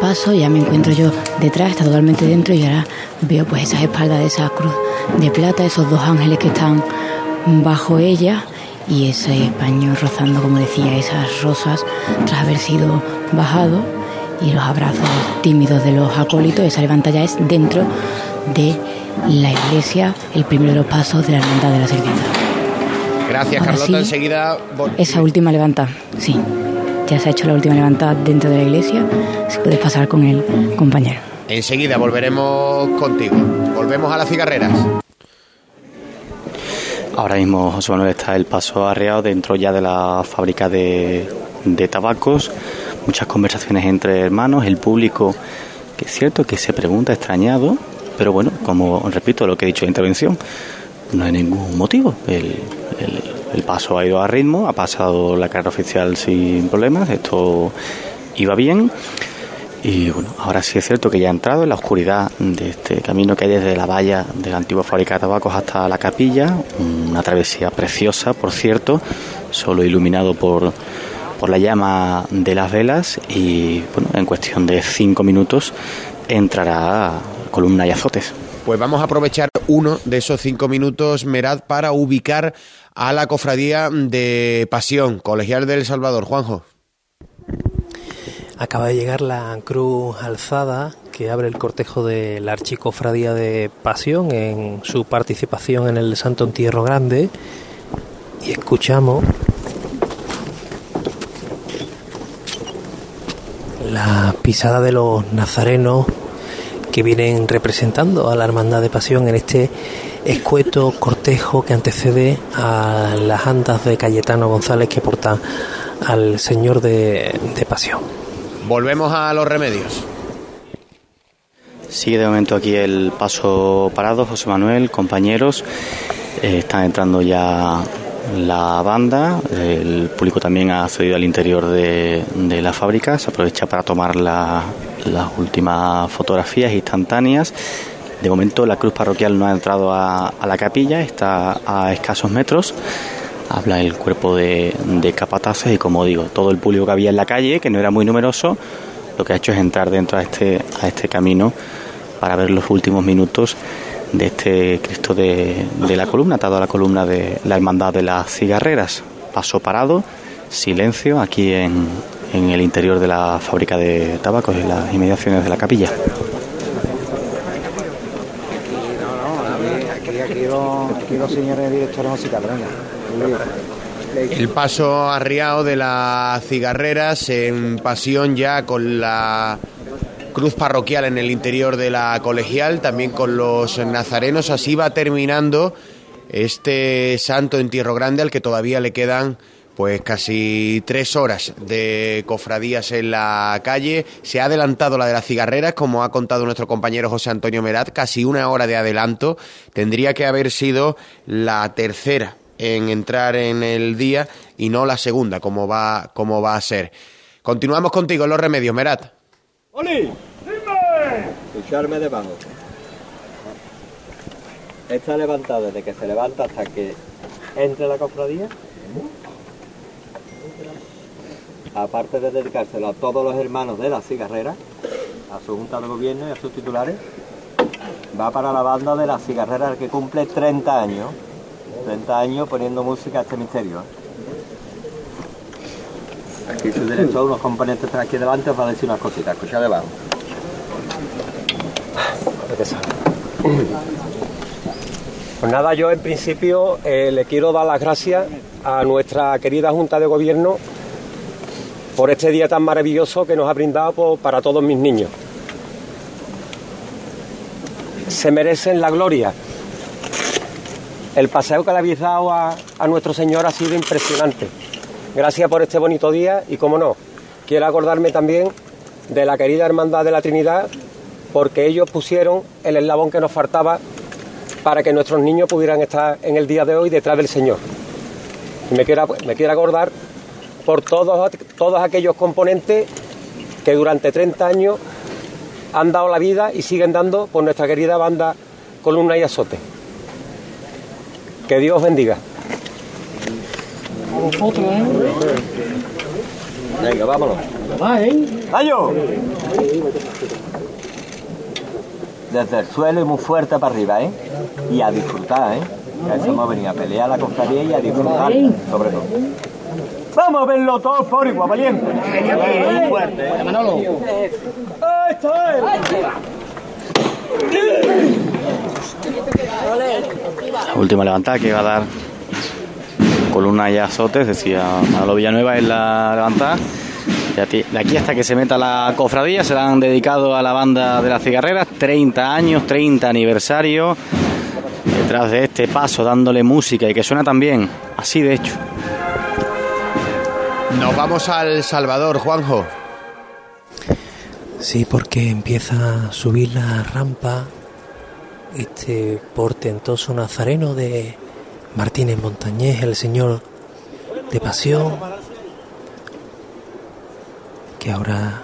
paso, ya me encuentro yo detrás, está totalmente dentro, y ahora veo pues esas espaldas de esa cruz de plata, esos dos ángeles que están bajo ella y ese paño rozando, como decía, esas rosas tras haber sido bajado, y los abrazos tímidos de los acólitos. Esa levanta ya es dentro de la iglesia, el primero de los pasos de la Hermandad de la Servita. Gracias, ahora, Carlota, sí, enseguida... Esa última levanta, sí. Ya se ha hecho la última levantada dentro de la iglesia. Si puedes pasar con el compañero. Enseguida volveremos contigo. Volvemos a las cigarreras. Ahora mismo, José Manuel, está el paso arreado dentro ya de la fábrica de tabacos. Muchas conversaciones entre hermanos. El público, que es cierto que se pregunta extrañado, pero bueno, como repito lo que he dicho en la intervención, no hay ningún motivo. El El paso ha ido a ritmo, ha pasado la carrera oficial sin problemas, esto iba bien. Y bueno, ahora sí es cierto que ya ha entrado en la oscuridad de este camino que hay desde la valla de la antigua fábrica de tabacos hasta la capilla, una travesía preciosa, por cierto, solo iluminado por la llama de las velas. Y bueno, en cuestión de 5 minutos entrará Columna y Azotes. Pues vamos a aprovechar uno de esos 5 minutos, Merad, para ubicar a la cofradía de Pasión, Colegial del Salvador. Juanjo. Acaba de llegar la cruz alzada que abre el cortejo de la Archicofradía de Pasión en su participación en el Santo Entierro Grande, y escuchamos la pisada de los nazarenos que vienen representando a la Hermandad de Pasión en este escueto cortejo que antecede a las andas de Cayetano González que portan al Señor de Pasión. Volvemos a los remedios. Sigue de momento aquí el paso parado, José Manuel, compañeros. Están entrando ya la banda. El público también ha accedido al interior de la fábrica. Se aprovecha para tomar las últimas fotografías instantáneas. De momento la cruz parroquial no ha entrado a la capilla, está a escasos metros. Habla el cuerpo de capataces y, como digo, todo el público que había en la calle, que no era muy numeroso, lo que ha hecho es entrar dentro a este camino para ver los últimos minutos de este Cristo de la columna, atado a la columna de la Hermandad de las Cigarreras. Paso parado, silencio aquí en el interior de la fábrica de tabacos, en las inmediaciones de la capilla. Aquí dos señores directores musicales. El paso arriado de las Cigarreras en Pasión, ya con la cruz parroquial en el interior de la colegial, también con los nazarenos. Así va terminando este Santo Entierro Grande, al que todavía le quedan pues casi 3 horas de cofradías en la calle. Se ha adelantado la de las Cigarreras, como ha contado nuestro compañero José Antonio Merat, casi 1 hora de adelanto. Tendría que haber sido la tercera en entrar en el día y no la segunda, como va a ser. Continuamos contigo en los remedios, Merat. ¡Oli! Escucharme debajo. Está levantado desde que se levanta hasta que entre la cofradía. Aparte de dedicárselo a todos los hermanos de la Cigarrera, a su junta de gobierno y a sus titulares, va para la banda de la Cigarrera, que cumple 30 años. 30 años poniendo música a este misterio. Aquí su derecho, unos componentes están aquí delante, os va a decir unas cositas. Escuchad debajo. Pues nada, yo en principio le quiero dar las gracias a nuestra querida Junta de Gobierno por este día tan maravilloso que nos ha brindado para todos mis niños. Se merecen la gloria. El paseo que le habéis dado a nuestro Señor ha sido impresionante. Gracias por este bonito día y, como no, quiero acordarme también de la querida Hermandad de la Trinidad, porque ellos pusieron el eslabón que nos faltaba para que nuestros niños pudieran estar en el día de hoy detrás del Señor. Y me quiero acordar por todos aquellos componentes que durante 30 años han dado la vida y siguen dando por nuestra querida banda Columna y Azote. Que Dios bendiga. A vosotros, ¿eh? Venga, vámonos. Va, ¿eh? ¡Gallo! Desde el suelo y muy fuerte para arriba, ¿eh? Y a disfrutar, ¿eh? Que eso hemos venido a pelear a la cofradía y a disfrutar, sobre todo. ¡Vamos a verlo todos por igual, valiente! Muy fuerte, ¿eh? Manolo. ¡Ahí está él! La última levantada que va a dar Columna y Azotes, decía Manuel Villanueva, es la levantada. De aquí hasta que se meta la cofradía se la han dedicado a la banda de las Cigarreras. 30 años, 30 aniversario. Detrás de este paso, dándole música y que suena también así, de hecho. Nos vamos al Salvador, Juanjo. Sí, porque empieza a subir la rampa este portentoso nazareno de Martínez Montañés, el señor de Pasión, que ahora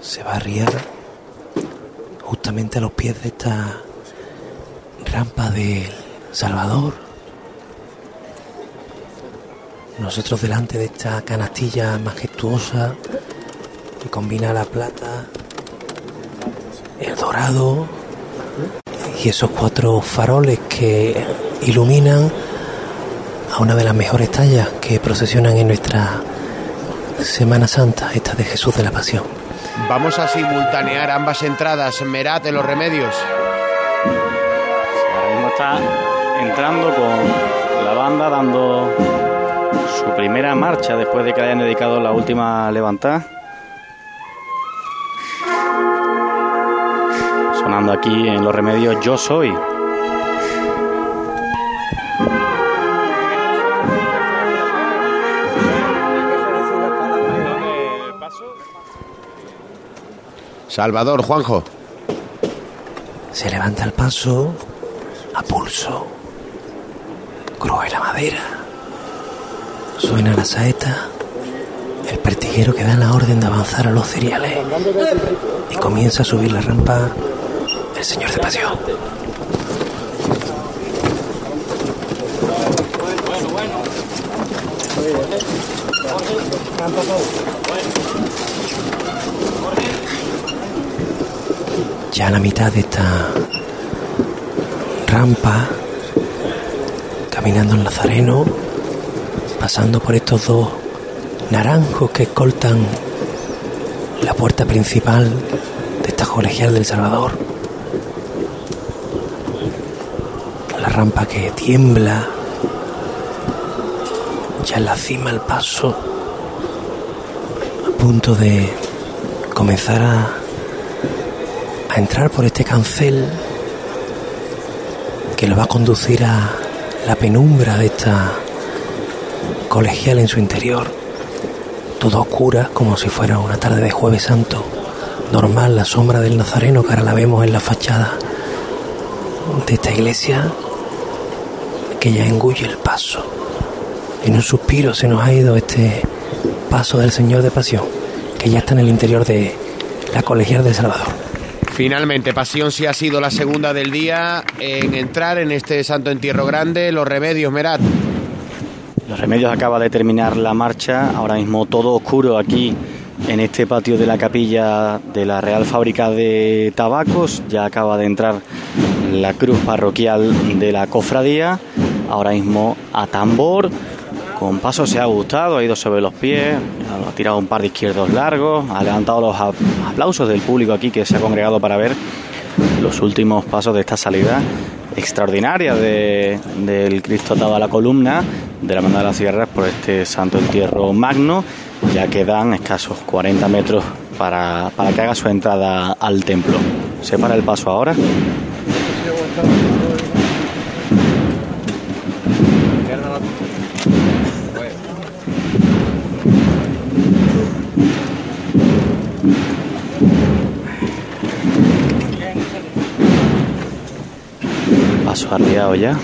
se va a arriar justamente a los pies de esta rampa del Salvador. Nosotros delante de esta canastilla majestuosa que combina la plata, el dorado y esos cuatro faroles que iluminan a una de las mejores tallas que procesionan en nuestra Semana Santa, esta de Jesús de la Pasión. Vamos a simultanear ambas entradas, Merat, en Los Remedios. Ahora mismo está entrando con la banda, dando su primera marcha después de que le hayan dedicado la última levantada. Sonando aquí en Los Remedios, Yo Soy. Salvador, Juanjo. Se levanta el paso a pulso. Cruje la madera. Suena la saeta, el pertiguero que da la orden de avanzar a los cereales y comienza a subir la rampa el señor de Pasión. Ya a la mitad de esta rampa, caminando el nazareno, pasando por estos dos naranjos que escoltan la puerta principal de esta Colegial del Salvador. La rampa que tiembla, ya en la cima el paso, a punto de comenzar a entrar por este cancel que lo va a conducir a la penumbra de esta Colegial en su interior, todo oscura, como si fuera una tarde de Jueves Santo. Normal, la sombra del nazareno, que ahora la vemos en la fachada de esta iglesia, que ya engulle el paso. En un suspiro se nos ha ido este paso del Señor de Pasión, que ya está en el interior de la Colegial de Salvador. Finalmente, Pasión sí ha sido la segunda del día en entrar en este santo entierro grande. Los Remedios, Merat. Los Remedios acaba de terminar la marcha, ahora mismo todo oscuro aquí en este patio de la capilla de la Real Fábrica de Tabacos. Ya acaba de entrar la cruz parroquial de la cofradía, ahora mismo a tambor, con paso se ha gustado, ha ido sobre los pies, ha tirado un par de izquierdos largos, ha levantado los aplausos del público aquí que se ha congregado para ver los últimos pasos de esta salida extraordinaria del Cristo atado a la columna de la Hermandad de las Sierras por este santo entierro magno. Ya quedan escasos 40 metros para que haga su entrada al templo. Se para el paso ahora. Paso arriado ya.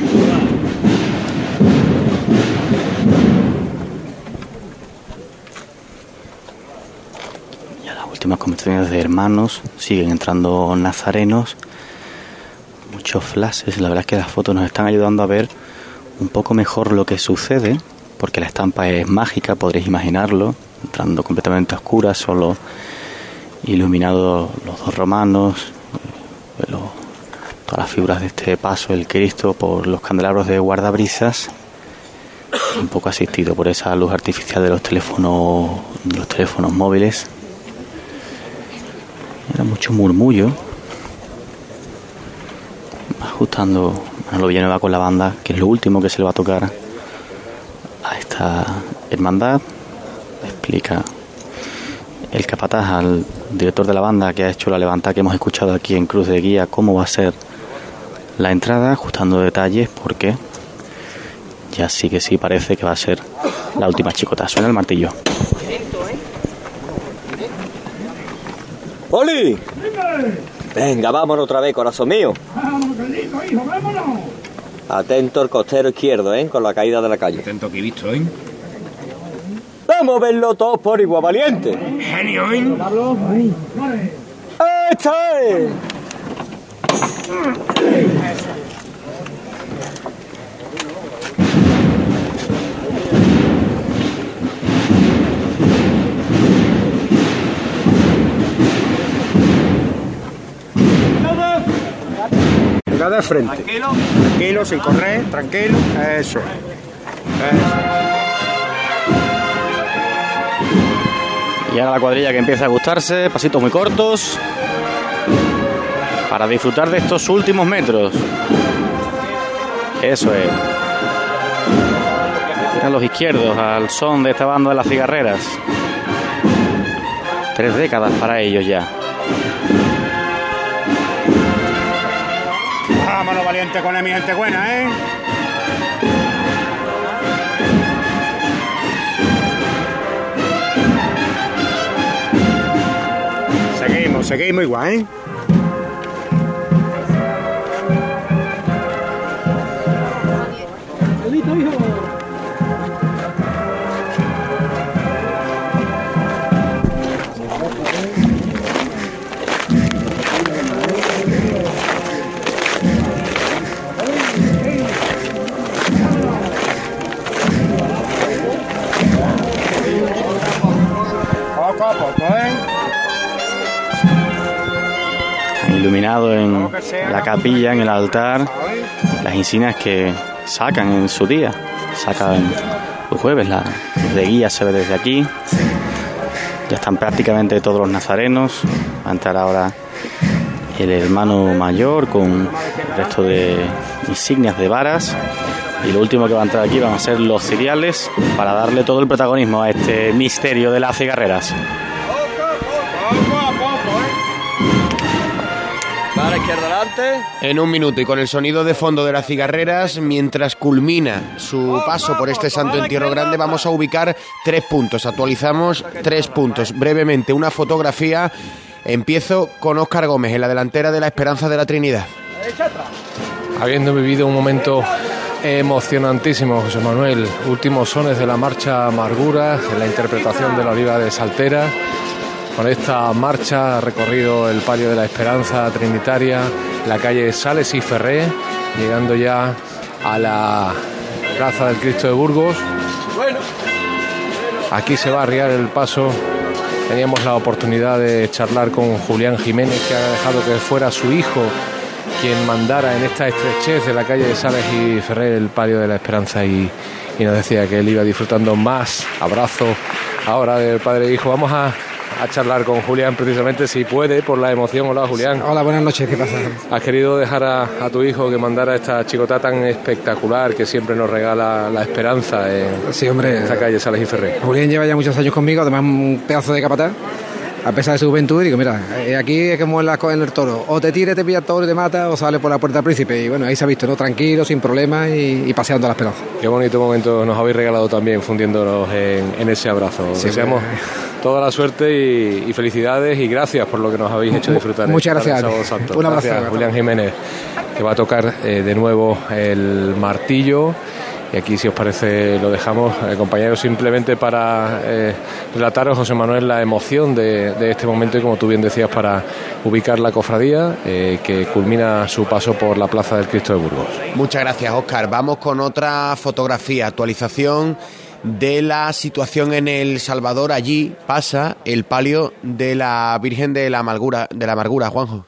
Últimas conversaciones de hermanos, siguen entrando nazarenos, muchos flashes. La verdad es que las fotos nos están ayudando a ver un poco mejor lo que sucede, porque la estampa es mágica, podréis imaginarlo, entrando completamente a oscuras, solo iluminados los dos romanos, todas las figuras de este paso, el Cristo por los candelabros de guardabrisas, un poco asistido por esa luz artificial de los teléfonos móviles. Era mucho murmullo. Va ajustando Manuel Villanueva con la banda, que es lo último que se le va a tocar a esta hermandad. Explica el capataz al director de la banda que ha hecho la levantada que hemos escuchado aquí en Cruz de Guía cómo va a ser la entrada, ajustando detalles, porque ya sí que sí parece que va a ser la última chicota. Suena el martillo. ¡Oli! Venga, vámonos otra vez, corazón mío. Vámonos, hijo, vámonos. Atento el costero izquierdo, ¿eh? Con la caída de la calle. Atento que he visto, ¿eh? Vamos a verlo todos por igual, valiente. Genio, ¿eh? ¡Esta es! De frente. Tranquilo, tranquilo, sin correr, tranquilo. Eso. Y ahora la cuadrilla que empieza a gustarse, pasitos muy cortos para disfrutar de estos últimos metros. Eso es. Tiran los izquierdos al son de esta banda de las cigarreras. 3 décadas para ellos ya. Vámonos valiente con la mi gente buena, ¿eh? Seguimos, seguimos igual, ¿eh? Iluminado en la capilla, en el altar, las insignias que sacan en su día, sacan los jueves, la de guía se ve desde aquí, ya están prácticamente todos los nazarenos, va a entrar ahora el hermano mayor con el resto de insignias de varas y lo último que va a entrar aquí van a ser los ciriales para darle todo el protagonismo a este misterio de las cigarreras. En un minuto y con el sonido de fondo de las cigarreras, mientras culmina su paso por este Santo Entierro Grande, vamos a ubicar 3 puntos. Actualizamos 3 puntos. Brevemente, una fotografía. Empiezo con Óscar Gómez, en la delantera de la Esperanza de la Trinidad. Habiendo vivido un momento emocionantísimo, José Manuel. Últimos sones de la marcha Amargura, en la interpretación de la Oliva de Saltera. Con esta marcha ha recorrido el palio de la Esperanza Trinitaria, la calle Sales y Ferré, llegando ya a la plaza del Cristo de Burgos. Aquí se va a arriar el paso. Teníamos la oportunidad de charlar con Julián Jiménez, que ha dejado que fuera su hijo quien mandara en esta estrechez de la calle de Sales y Ferré el palio de la Esperanza y nos decía que él iba disfrutando más. Abrazo ahora del padre e hijo. Vamos a charlar con Julián precisamente, si puede, por la emoción. Hola, Julián. Hola, buenas noches, ¿qué pasa? ¿Has querido dejar a tu hijo que mandara esta chicotá tan espectacular que siempre nos regala la esperanza en, sí, hombre, en esta calle Sales y Ferré? Julián lleva ya muchos años conmigo, además un pedazo de capataz, a pesar de su juventud, y digo, mira, aquí es como en el toro, o te tira, te pilla el toro y te mata, o sale por la puerta al príncipe, y bueno, ahí se ha visto, ¿no? Tranquilo, sin problemas y paseando a la esperanza. Qué bonito momento nos habéis regalado también, fundiéndonos en ese abrazo. Sí, deseamos toda la suerte y felicidades y gracias por lo que nos habéis hecho disfrutar. Muchas gracias. Un abrazo. Gracias, Julián Jiménez, que va a tocar de nuevo el martillo. Y aquí, si os parece, lo dejamos, compañeros, simplemente para relataros, José Manuel, la emoción de este momento y, como tú bien decías, para ubicar la cofradía que culmina su paso por la Plaza del Cristo de Burgos. Muchas gracias, Óscar. Vamos con otra fotografía, actualización de la situación en El Salvador. Allí pasa el palio de la Virgen de la Amargura, Juanjo.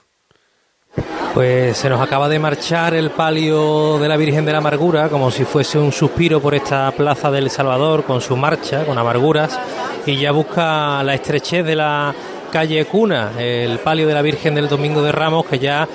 Pues se nos acaba de marchar el palio de la Virgen de la Amargura, como si fuese un suspiro por esta plaza del Salvador, con su marcha, con amarguras, y ya busca la estrechez de la calle Cuna, el palio de la Virgen del Domingo de Ramos, que ya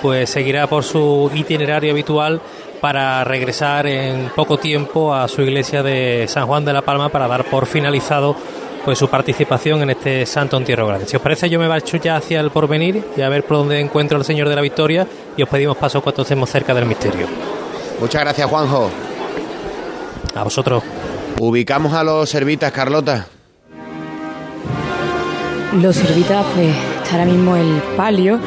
pues seguirá por su itinerario habitual para regresar en poco tiempo a su iglesia de San Juan de la Palma para dar por finalizado pues su participación en este Santo Entierro Grande. Si os parece, yo me marcho ya hacia el porvenir y a ver por dónde encuentro al Señor de la Victoria y os pedimos paso cuando estemos cerca del misterio. Muchas gracias, Juanjo. A vosotros. Ubicamos a los servitas, Carlota. Los servitas, pues está ahora mismo el palio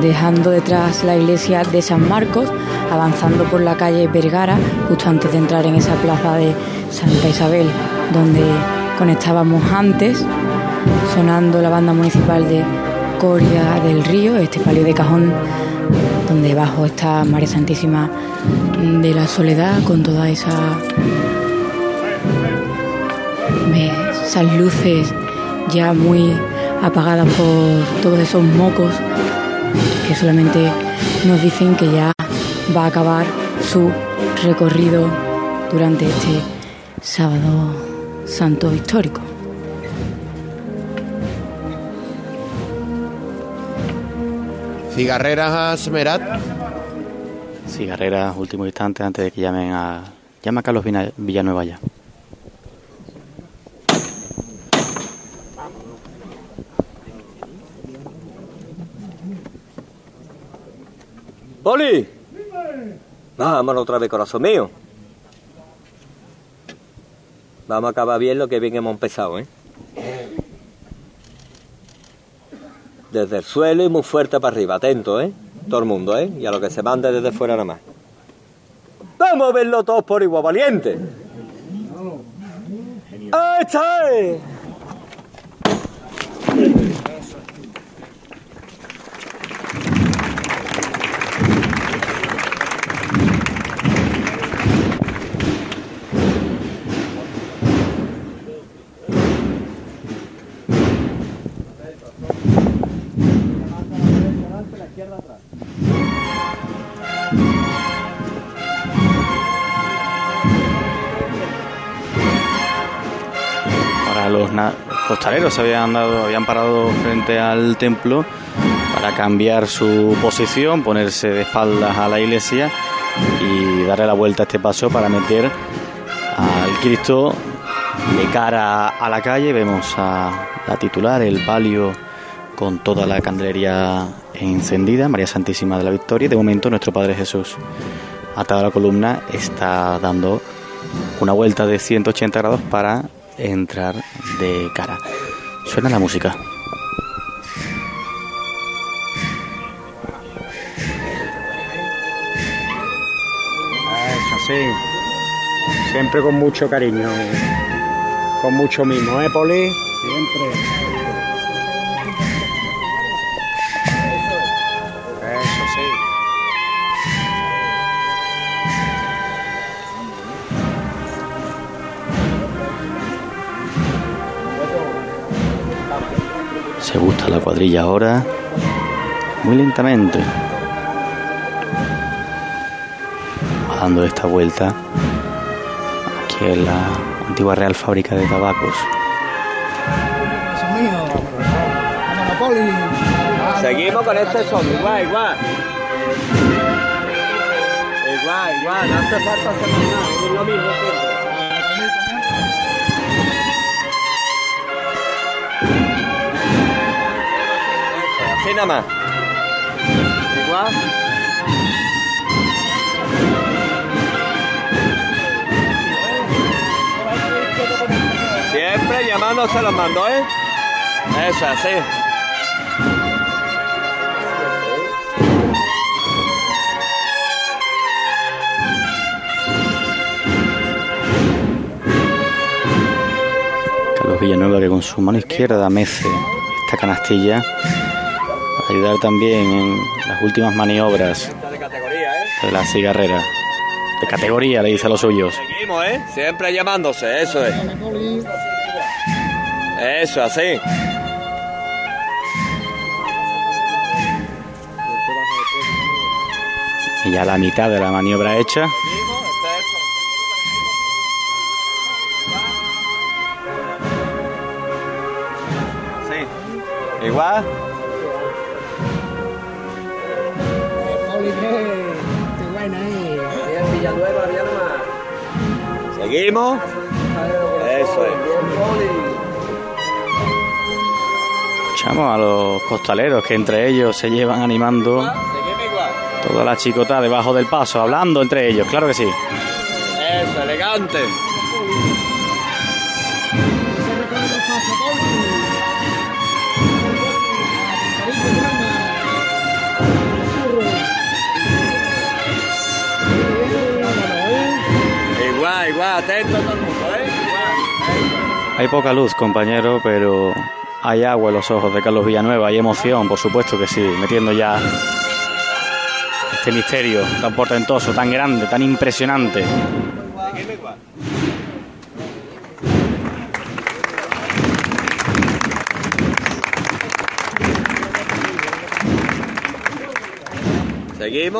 dejando detrás la iglesia de San Marcos, avanzando por la calle Vergara, justo antes de entrar en esa plaza de Santa Isabel, donde conectábamos antes, sonando la banda municipal de Coria del Río, este palio de cajón, donde bajo está María Santísima de la Soledad, con toda esa... esas luces ya muy apagadas por todos esos mocos que solamente nos dicen que ya va a acabar su recorrido durante este sábado santo histórico. Cigarreras a Smerat. Cigarreras, último instante antes de que llame a Carlos Villanueva ya. ¡Poli! Vámonos otra vez, corazón mío. Vamos a acabar bien lo que bien hemos empezado, ¿eh? Desde el suelo y muy fuerte para arriba, atento, ¿eh? Todo el mundo, ¿eh? Y a lo que se mande desde fuera nada más. ¡Vamos a verlo todos por igual, valiente! ¡Ahí está! Costaleros se habían parado frente al templo para cambiar su posición, ponerse de espaldas a la iglesia y darle la vuelta a este paso para meter al Cristo de cara a la calle. Vemos a la titular, el palio con toda la candelería encendida, María Santísima de la Victoria. De momento nuestro Padre Jesús, atado a la columna, está dando una vuelta de 180 grados para entrar de cara. Suena la música. Eso sí. Siempre con mucho cariño. Con mucho mimo, ¿eh, Poli? Siempre. Eso sí. Se gusta la cuadrilla ahora, muy lentamente, dando esta vuelta aquí en la antigua Real Fábrica de Tabacos. Seguimos con este son, igual, no hace falta hacer nada, es lo mismo siempre. Nada más. Igual. Siempre llamándose los mandos, ¿eh? Eso, así. Carlos Villanueva, que con su mano izquierda mece esta canastilla, ayudar también en las últimas maniobras de la cigarrera. De categoría, le dice a los suyos. Seguimos, ¿eh? Siempre llamándose, eso es. Eso, así. Y ya la mitad de la maniobra hecha. Sí. Igual. Seguimos. Eso es. Escuchamos a los costaleros que entre ellos se llevan animando. Toda la chicota debajo del paso, hablando entre ellos, claro que sí. Eso, elegante. atento todo el mundo, ¿eh? Hay poca luz, compañero, pero hay agua en los ojos de Carlos Villanueva, hay emoción, por supuesto que sí, metiendo ya este misterio tan portentoso, tan grande, tan impresionante. Seguimos.